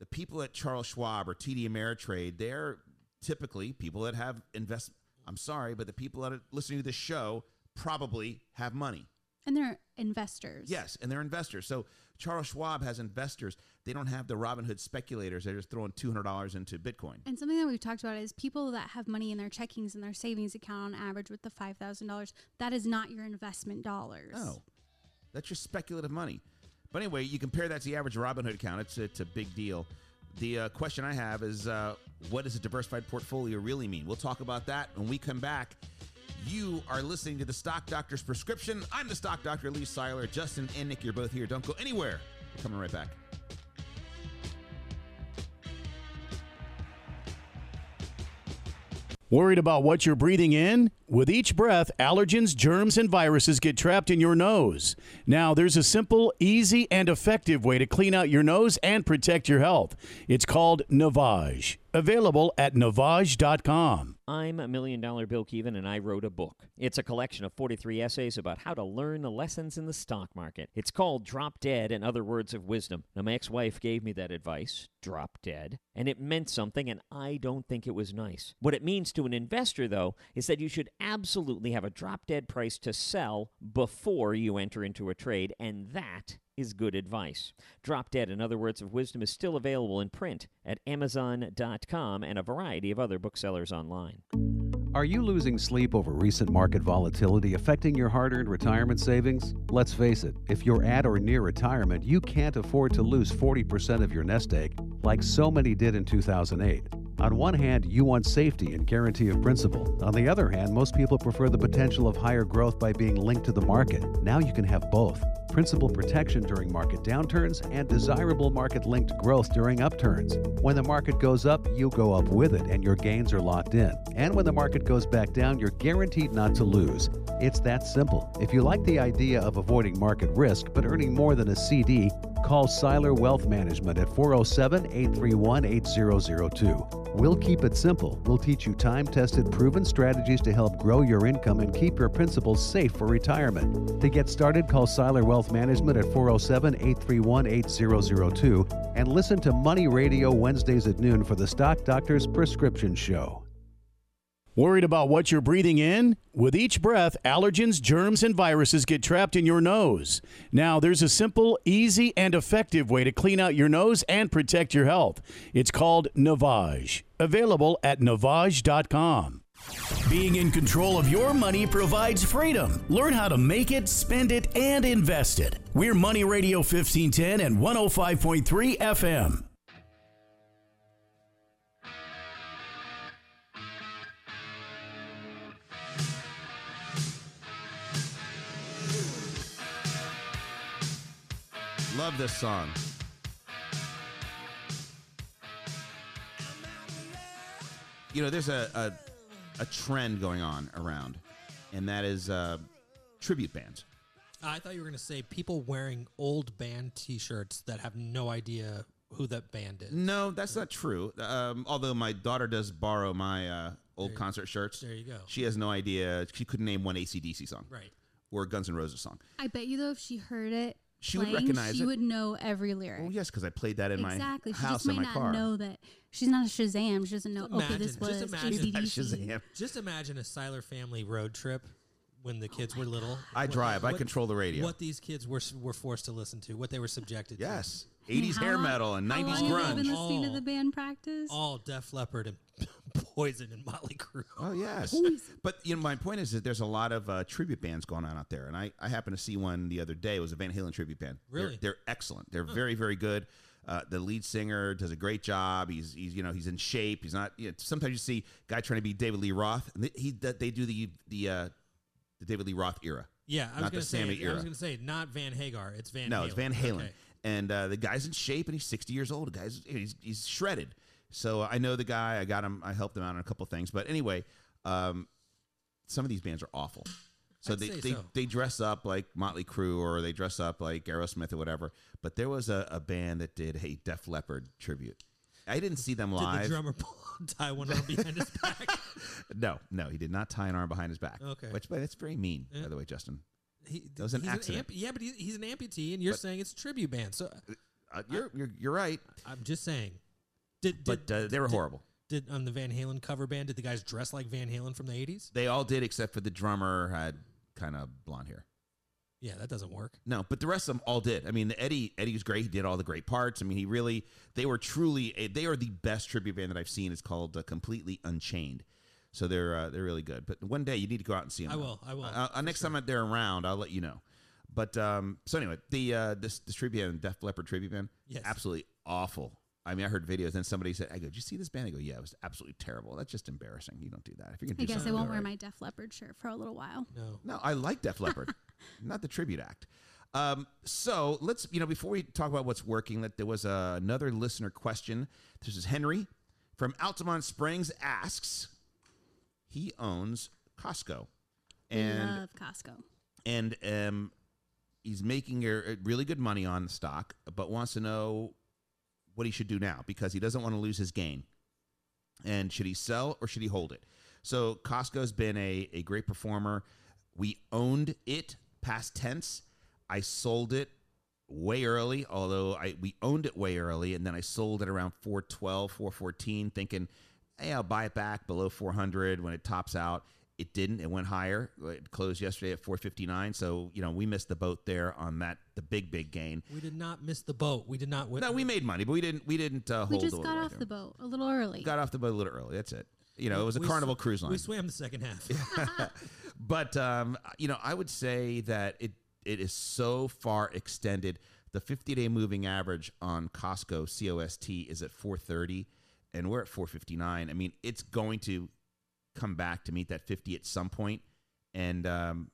The people at Charles Schwab or T D Ameritrade, they're typically people that have invest I'm sorry, but the people that are listening to this show probably have money. And they're investors. Yes, and they're investors. So Charles Schwab has investors. They don't have the Robinhood speculators. They're just throwing two hundred dollars into Bitcoin. And something that we've talked about is people that have money in their checkings and their savings account on average with the five thousand dollars. That is not your investment dollars. No, that's your speculative money. But anyway, you compare that to the average Robinhood account. It's, it's a big deal. The uh, question I have is, uh, what does a diversified portfolio really mean? We'll talk about that when we come back. You are listening to The Stock Doctor's Prescription. I'm the Stock Doctor, Lee Seiler. Justin and Nick, you're both here. Don't go anywhere. We're coming right back. Worried about what you're breathing in? With each breath, allergens, germs, and viruses get trapped in your nose. Now, there's a simple, easy, and effective way to clean out your nose and protect your health. It's called Navage. Available at navage dot com. I'm a Million Dollar Bill Keevan, and I wrote a book. It's a collection of forty-three essays about how to learn the lessons in the stock market. It's called Drop Dead and Other Words of Wisdom. Now, my ex-wife gave me that advice, drop dead, and it meant something, and I don't think it was nice. What it means to an investor, though, is that you should absolutely have a drop-dead price to sell before you enter into a trade, and that is good advice. Drop Dead and Other Words of Wisdom is still available in print at amazon dot com and a variety of other booksellers online. Are you losing sleep over recent market volatility affecting your hard-earned retirement savings? Let's face it, if you're at or near retirement, you can't afford to lose forty percent of your nest egg like so many did in two thousand eight. On one hand, you want safety and guarantee of principal. On the other hand, most people prefer the potential of higher growth by being linked to the market. Now you can have both. Principal protection during market downturns and desirable market-linked growth during upturns. When the market goes up, you go up with it and your gains are locked in. And when the market goes back down, you're guaranteed not to lose. It's that simple. If you like the idea of avoiding market risk but earning more than a C D, call Seiler Wealth Management at four oh seven, eight three one, eight thousand two. We'll keep it simple. We'll teach you time-tested, proven strategies to help grow your income and keep your principal safe for retirement. To get started, call Seiler Wealth Management at four oh seven, eight three one, eight thousand two and listen to Money Radio Wednesdays at noon for the Stock Doctor's Prescription Show. Worried about what you're breathing in? With each breath, allergens, germs, and viruses get trapped in your nose. Now, there's a simple, easy, and effective way to clean out your nose and protect your health. It's called Navage. Available at navage dot com. Being in control of your money provides freedom. Learn how to make it, spend it, and invest it. We're Money Radio fifteen ten and one oh five point three F M. Love this song. You know, there's a, a a trend going on around, and that is uh, tribute bands. I thought you were going to say people wearing old band T-shirts that have no idea who that band is. No, that's not true. Um, although my daughter does borrow my uh, old concert shirts. There you go. She has no idea. She couldn't name one A C D C song. Right. Or a Guns N' Roses song. I bet you, though, if she heard it, She playing, would recognize she it. She would know every lyric. Well, yes, because I played that in exactly. my she house in my car. She might not know that. She's not a Shazam. She doesn't know, imagine, okay, this was Shazam. Just imagine a Seiler family road trip when the kids oh were little. God. I what, drive. What, I control the radio. What these kids were were forced to listen to, what they were subjected yes. to. Yes. eighties hair long, metal and nineties grunge. How long have you been listening to the band practice? All Def Leppard and Poison and Motley Crue. Oh, yes. But you know, my point is that there's a lot of uh, tribute bands going on out there. And I, I happened to see one the other day. It was a Van Halen tribute band. Really? They're, they're excellent. They're huh. very, very good. Uh, the lead singer does a great job. He's, he's you know, he's in shape. He's not, you know, sometimes you see a guy trying to be David Lee Roth. And they, he, they do the, the, uh, the David Lee Roth era. Yeah, I was going to say, I was going to say, not Van Hagar. It's Van no, Halen. No, it's Van Halen. Okay. And uh, the guy's in shape and he's sixty years old. The guy's, he's, he's shredded. So uh, I know the guy, I got him, I helped him out on a couple of things. But anyway, um, some of these bands are awful. So they, they, so they dress up like Motley Crue or they dress up like Aerosmith or whatever. But there was a, a band that did a Def Leppard tribute. I didn't see them live. Did the drummer tie one arm behind his back? No, no, he did not tie an arm behind his back. Okay. Which, but that's very mean, yeah. by the way, Justin. He, that was an accident. An amp- yeah, but he's, he's an amputee and you're but, saying it's a tribute band. So uh, you're, I, you're, you're right. I'm just saying. Did, did, but uh, they were did, horrible. Did on the Van Halen cover band, did the guys dress like Van Halen from the eighties? They all did, except for the drummer had kind of blonde hair. Yeah, that doesn't work. No, but the rest of them all did. I mean, Eddie Eddie was great. He did all the great parts. I mean, he really, they were truly, a, they are the best tribute band that I've seen. It's called uh, Completely Unchained. So they're uh, they're really good. But one day you need to go out and see them. I now. will. I will. Uh, uh, next sure. time they're around, I'll let you know. But um, so anyway, the uh, this, this tribute band, Def Leppard tribute band, yes. absolutely awful. I mean, I heard videos, and somebody said, I go, did you see this band? I go, yeah, it was absolutely terrible. That's just embarrassing. You don't do that. If you're gonna do I guess I won't right. wear my Def Leppard shirt for a little while. No, no, I like Def Leppard, not the tribute act. Um, so let's, you know, before we talk about what's working, that there was uh, another listener question. This is Henry from Altamont Springs asks, he owns Costco. And, I love Costco. And um, he's making a, a really good money on the stock, but wants to know what he should do now because he doesn't want to lose his gain. And should he sell or should he hold it? So Costco's been a, a great performer. We owned it past tense. I sold it way early, although I we owned it way early, and then I sold it around four twelve, four fourteen, thinking, hey, I'll buy it back below four hundred when it tops out. It didn't. It went higher. It closed yesterday at four fifty-nine. So, you know, we missed the boat there on that, the big, big gain. We did not miss the boat. We did not win. No, we made money, but we didn't We didn't uh, hold the We just got off the boat a little early. Got off the boat a little early. That's it. You know, it was a Carnival cruise line. We swam the second half. But, um, you know, I would say that it it is so far extended. The fifty-day moving average on Costco, C O S T, is at four thirty, and we're at four fifty-nine. I mean, it's going to come back to meet that fifty at some point. And um,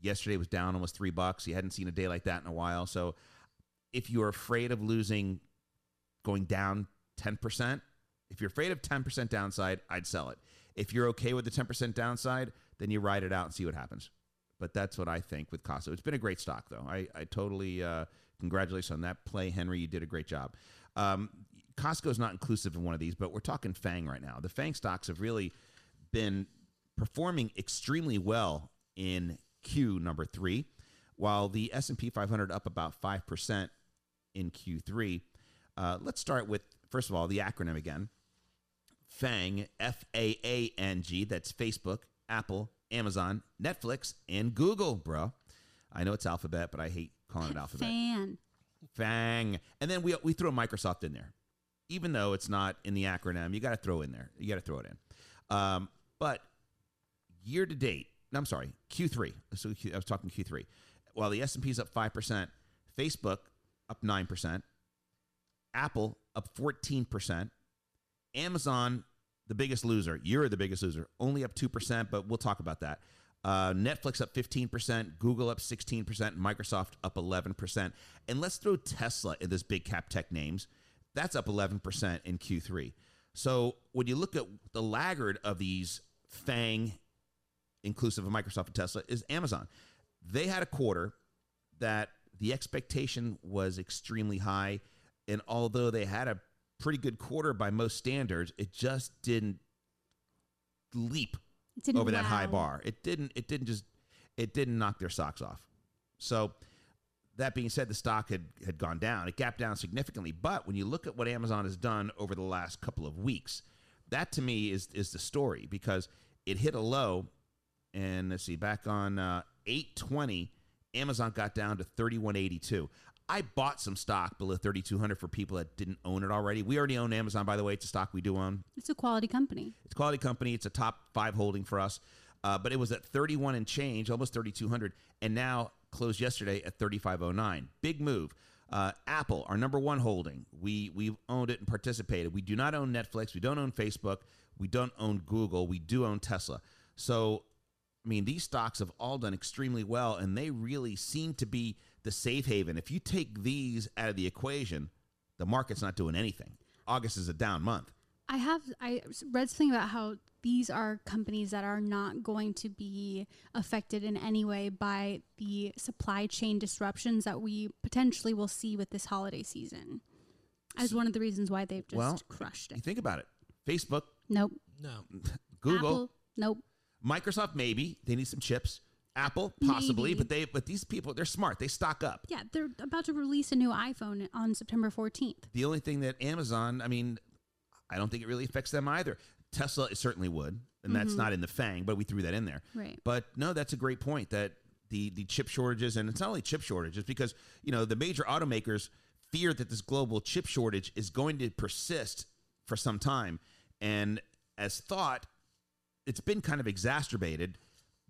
yesterday was down almost three bucks. You hadn't seen a day like that in a while. So if you're afraid of losing, going down ten percent, if you're afraid of ten percent downside, I'd sell it. If you're okay with the ten percent downside, then you ride it out and see what happens. But that's what I think with Costco. It's been a great stock, though. I, I totally uh, congratulate you on that play, Henry. You did a great job. Um, Costco is not inclusive in one of these, but we're talking FANG right now. The FANG stocks have really been performing extremely well in Q number three, while the S and P five hundred up about five percent in Q three. Uh, let's start with, first of all, the acronym again. FANG, F A A N G, that's Facebook, Apple, Amazon, Netflix, and Google, bro. I know it's Alphabet, but I hate calling it Alphabet. Fan. FANG. And then we, we throw Microsoft in there. Even though it's not in the acronym, you got to throw in there. You got to throw it in. Um, but year to date, no, I'm sorry, Q three. So Q, I was talking Q three. While the S and P is up five percent, Facebook up nine percent, Apple up fourteen percent, Amazon, the biggest loser. You're the biggest loser. Only up two percent, but we'll talk about that. Uh, Netflix up fifteen percent, Google up sixteen percent, Microsoft up eleven percent. And let's throw Tesla in this big cap tech names. That's up eleven percent in Q three. So when you look at the laggard of these FANG, inclusive of Microsoft and Tesla, is Amazon. They had a quarter that the expectation was extremely high. And although they had a pretty good quarter by most standards, it just didn't leap it didn't over wow. that high bar. It didn't, it didn't just, it didn't knock their socks off. So that being said, the stock had, had gone down. It gapped down significantly. But when you look at what Amazon has done over the last couple of weeks, that to me is is the story, because it hit a low. And let's see, back on uh, eight twenty, Amazon got down to thirty-one eighty-two. I bought some stock below thirty-two hundred for people that didn't own it already. We already own Amazon, by the way. It's a stock we do own. It's a quality company. It's a quality company. It's a top five holding for us. Uh, but it was at thirty-one and change, almost thirty-two hundred. And now closed yesterday at thirty-five oh nine. Big move. Uh, Apple, our number one holding. We, we've owned it and participated. We do not own Netflix. We don't own Facebook. We don't own Google. We do own Tesla. So, I mean, these stocks have all done extremely well, and they really seem to be the safe haven. If you take these out of the equation, the market's not doing anything. August is a down month. I have I read something about how these are companies that are not going to be affected in any way by the supply chain disruptions that we potentially will see with this holiday season, as so, one of the reasons why they've just well, crushed it. You think about it. Facebook? Nope. No. Google? Apple, nope. Microsoft, maybe. They need some chips. Apple, possibly. Maybe. But they but these people, they're smart. They stock up. Yeah, they're about to release a new iPhone on September fourteenth. The only thing that Amazon, I mean, I don't think it really affects them either. Tesla, it certainly would. And mm-hmm. that's not in the FANG, but we threw that in there. Right. But no, that's a great point that the, the chip shortages, and it's not only chip shortages, because, you know, the major automakers fear that this global chip shortage is going to persist for some time. And as thought, it's been kind of exacerbated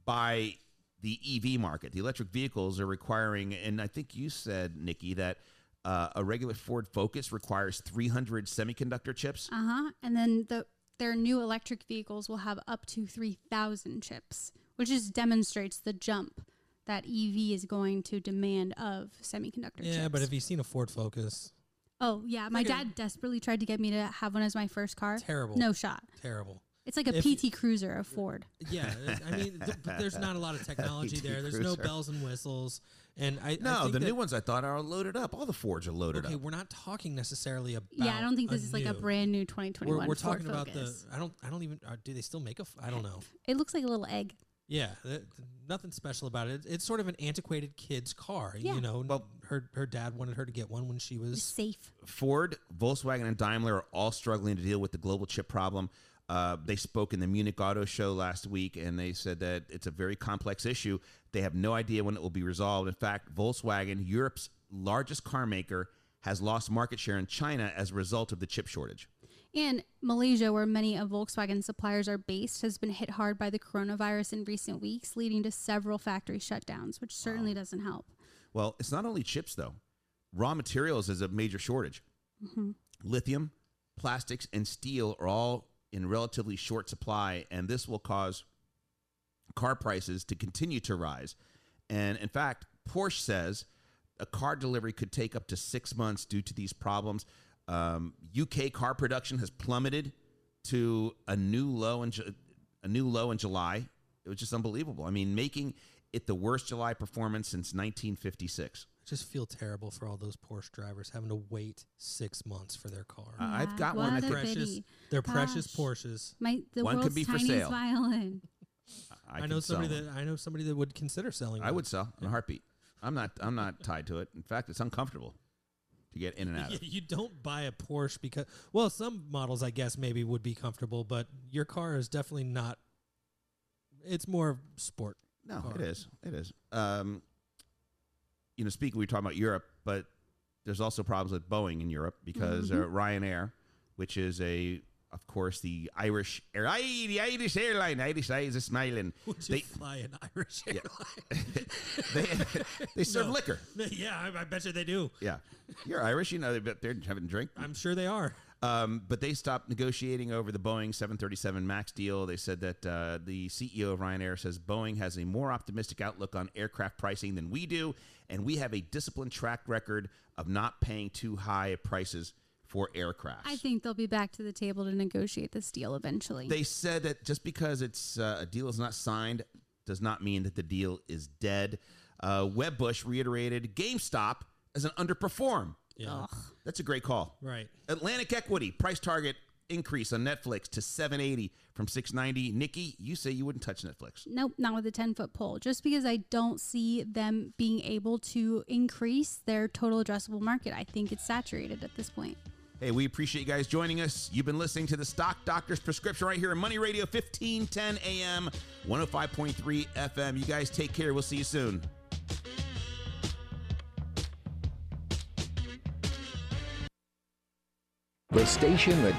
by the E V market. The electric vehicles are requiring, and I think you said, Nikki, that uh, a regular Ford Focus requires three hundred semiconductor chips. Uh-huh. And then the, their new electric vehicles will have up to three thousand chips, which just demonstrates the jump that E V is going to demand of semiconductor yeah, chips. Yeah, but have you seen a Ford Focus? Oh, yeah. My like dad a, desperately tried to get me to have one as my first car. Terrible. No shot. Terrible. It's like a if, P T Cruiser of Ford. Yeah. I mean, th but there's not a lot of technology there. There's Cruiser. No bells and whistles. And I No, I think the new ones I thought are loaded up. All the Fords are loaded okay, up. Okay, we're not talking necessarily about Yeah, I don't think this is like a brand new twenty twenty-one We're, we're Ford talking Focus. About the I don't I don't even uh, do they still make a I don't know. It looks like a little egg. Yeah, th nothing special about it. It's sort of an antiquated kid's car, yeah. you know. Well, her her dad wanted her to get one when she was safe. Ford, Volkswagen, and Daimler are all struggling to deal with the global chip problem. Uh, they spoke in the Munich Auto Show last week, and they said that it's a very complex issue. They have no idea when it will be resolved. In fact, Volkswagen, Europe's largest car maker, has lost market share in China as a result of the chip shortage. And Malaysia, where many of Volkswagen's suppliers are based, has been hit hard by the coronavirus in recent weeks, leading to several factory shutdowns, which certainly wow. doesn't help. Well, it's not only chips, though. Raw materials is a major shortage. Mm-hmm. Lithium, plastics, and steel are all in relatively short supply, and this will cause car prices to continue to rise. And in fact, Porsche says a car delivery could take up to six months due to these problems. Um, U K car production has plummeted to a new low in a new low in July. It was just unbelievable. I mean, making it the worst July performance since nineteen fifty-six. I just feel terrible for all those Porsche drivers having to wait six months for their car. Uh, I've got what one. They're precious. They're precious Porsches. My, the one could be for sale. Violin. I, I, I know somebody that I know somebody that would consider selling. I one. would sell in a heartbeat. I'm not. I'm not tied to it. In fact, it's uncomfortable to get in and out of. You don't buy a Porsche because, well, some models, I guess, maybe would be comfortable, but your car is definitely not, it's more sport. No, car. it is. It is. Um, you know, speaking, we were talking about Europe, but there's also problems with Boeing in Europe because mm-hmm. uh, Ryanair, which is a, of course, the Irish, air, the Irish airline, Irish eyes are smiling. Would you they fly an Irish airline? Yeah. they they serve no. liquor. Yeah, I, I bet you they do. Yeah, you're Irish, you know, they're, they're having a drink. I'm sure they are. Um, but they stopped negotiating over the Boeing seven thirty-seven MAX deal. They said that uh, the C E O of Ryanair says Boeing has a more optimistic outlook on aircraft pricing than we do, and we have a disciplined track record of not paying too high prices for aircraft. I think they'll be back to the table to negotiate this deal eventually. They said that just because it's uh, a deal is not signed does not mean that the deal is dead. Uh, Webbush reiterated GameStop as an underperform. Yeah. Ugh. That's a great call. Right. Atlantic Equity price target increase on Netflix to seven eighty from six ninety. Nikki, you say you wouldn't touch Netflix. Nope, not with a ten foot pole. Just because I don't see them being able to increase their total addressable market. I think it's saturated at this point. Hey, we appreciate you guys joining us. You've been listening to the Stock Doctor's Prescription right here on Money Radio, fifteen ten A M, one oh five point three F M. You guys take care. We'll see you soon. The station that